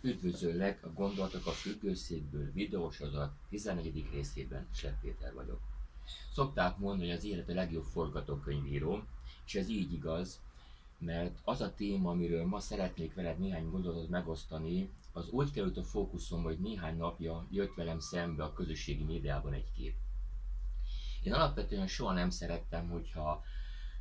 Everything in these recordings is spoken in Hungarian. Üdvözöllek a Gondolatok a függőszékből videósozat 14. részében, Seb Péter vagyok. Szokták mondani, hogy az élet a legjobb forgatókönyvíró, és ez így igaz, mert az a téma, amiről ma szeretnék veled néhány gondolatot megosztani, az úgy került a fókuszom, hogy néhány napja jött velem szembe a közösségi médiában egy kép. Én alapvetően soha nem szerettem, hogyha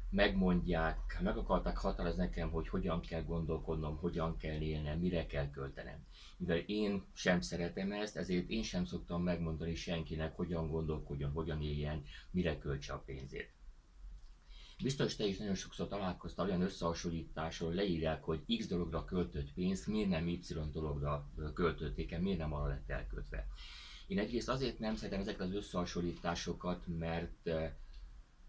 megmondják, meg akarták határozni nekem, hogy hogyan kell gondolkodnom, hogyan kell élnem, mire kell költenem. Mivel én sem szeretem ezt, ezért én sem szoktam megmondani senkinek, hogyan gondolkodjon, hogyan éljen, mire költse a pénzét. Biztos te is nagyon sokszor találkoztál olyan összehasonlítással, leírják, hogy X dologra költött pénzt, miért nem Y dologra költötték el, miért nem arra lett elköltve. Én egyrészt azért nem szeretem ezeket az összehasonlításokat, mert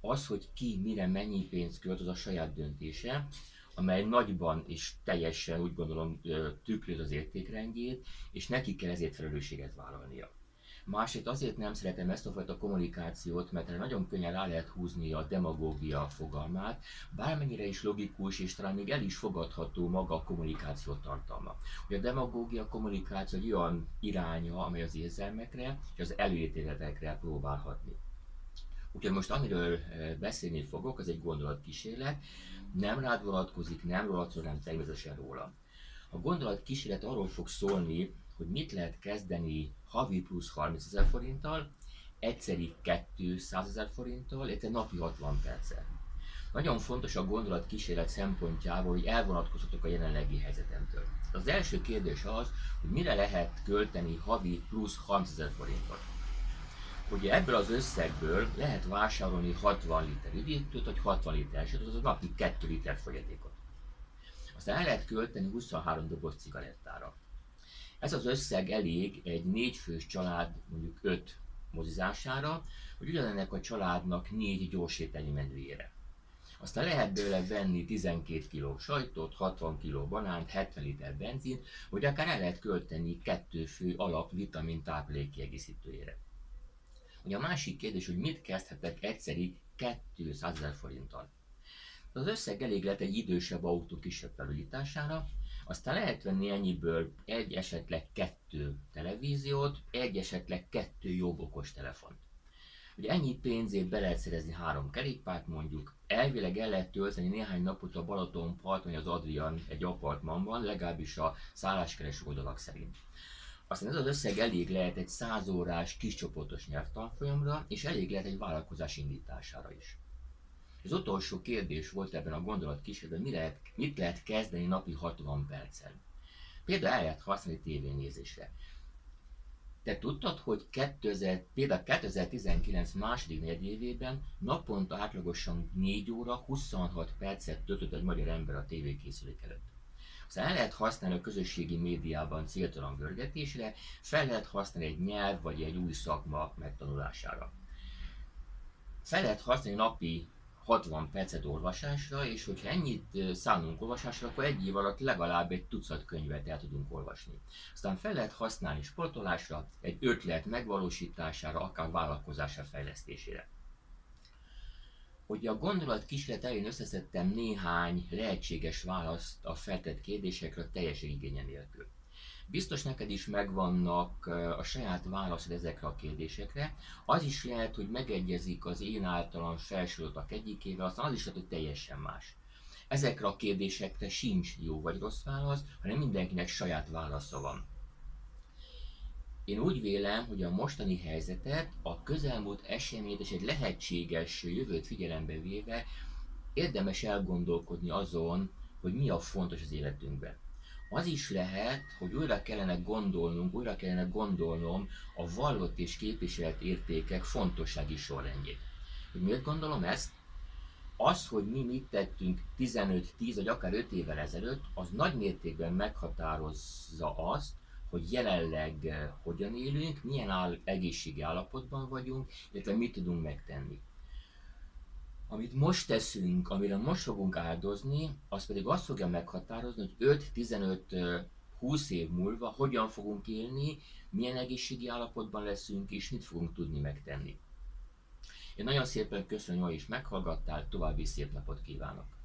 az, hogy ki mire mennyi pénzt költ, az a saját döntése, amely nagyban és teljesen úgy gondolom tükröz az értékrendjét, és neki kell ezért felelősséget vállalnia. Másrészt azért nem szeretem ezt a fajta kommunikációt, mert nagyon könnyen rá lehet húzni a demagógia fogalmát, bármennyire is logikus és talán még el is fogadható maga a kommunikáció tartalma. Ugye a demagógia kommunikáció egy olyan iránya, amely az érzelmekre és az előítéletekre próbál hatni. Úgyhogy most amiről beszélni fogok, az egy gondolatkísérlet, nem rád vonatkozik, nem rólad szól, hanem természetesen róla. A gondolatkísérlet arról fog szólni, hogy mit lehet kezdeni havi plusz 30 000 forinttal, egyszeri 200 000 forinttal, illetve napi 60 perccel. Nagyon fontos a gondolatkísérlet szempontjából, hogy elvonatkozhatok a jelenlegi helyzetemtől. Az első kérdés az, hogy mire lehet költeni havi plusz 30 000 forintot. Ugye ebből az összegből lehet vásárolni 60 liter üdítőt, vagy 60 liter sört, azaz napi 2 liter fogyatékot. Aztán el lehet költeni 23 doboz cigarettára. Ez az összeg elég egy 4 fős család mondjuk 5 mozizására, vagy ugyanennek a családnak 4 gyorsételi menüjére. Aztán lehet bőle venni 12 kg sajtot, 60 kg banánt, 70 liter benzint, vagy akár el lehet költeni 2 fő alap vitamin táplálék kiegészítőjére. Ugye a másik kérdés, hogy mit kezdhetek egyszeri 200 000 forinttal. Az összeg elég lehet egy idősebb autó kisebb felújítására, aztán lehet venni ennyiből egy esetleg 2 televíziót, egy esetleg 2 jobb okos telefont. Ugye ennyi pénzért be lehet szerezni 3 kerékpárt mondjuk, elvileg el lehet tölteni néhány napot a Balatonparton, vagy az Adrian egy apartmanban, legalábbis a szálláskereső oldalak szerint. Aztán ez az összeg elég lehet egy 100 órás kiscsoportos nyelvtanfolyamra, és elég lehet egy vállalkozás indítására is. Az utolsó kérdés volt ebben a gondolatkísérletben, mit lehet kezdeni napi 60 percen. Például el lehet használni tévénézésre. Te tudtad, hogy például 2019 második negyedévében naponta átlagosan 4 óra 26 percet töltött egy magyar ember a tévékészülék előtt. Aztán el lehet használni a közösségi médiában céltalan görgetésre, fel lehet használni egy nyelv vagy egy új szakma megtanulására. Fel lehet használni napi 60 percet olvasásra, és hogyha ennyit szánunk olvasásra, akkor egy év alatt legalább egy 200 könyvet el tudunk olvasni. Aztán fel lehet használni sportolásra, egy ötlet megvalósítására, akár vállalkozásra fejlesztésére. Ugye a gondolatkísérlet elején összeszedtem néhány lehetséges választ a feltett kérdésekre a teljes igénye nélkül. Biztos neked is megvannak a saját válaszod ezekre a kérdésekre, az is lehet, hogy megegyezik az én általam felsoroltak egyikével, aztán az is lehet, hogy teljesen más. Ezekre a kérdésekre sincs jó vagy rossz válasz, hanem mindenkinek saját válasza van. Én úgy vélem, hogy a mostani helyzetet, a közelmúlt eseményt és egy lehetséges jövőt figyelembe véve érdemes elgondolkodni azon, hogy mi a fontos az életünkben. Az is lehet, hogy újra kellene gondolnom a vallott és képviselt értékek fontossági sorrendjét. Hogy miért gondolom ezt? Az, hogy mi mit tettünk 15, 10 vagy akár 5 évvel ezelőtt, az nagy mértékben meghatározza azt, hogy jelenleg hogyan élünk, milyen egészségi állapotban vagyunk, illetve mit tudunk megtenni. Amit most teszünk, amire most fogunk áldozni, az pedig azt fogja meghatározni, hogy 5, 15, 20 év múlva hogyan fogunk élni, milyen egészségi állapotban leszünk, és mit fogunk tudni megtenni. Én nagyon szépen köszönöm, hogy ma is meghallgattál, további szép napot kívánok!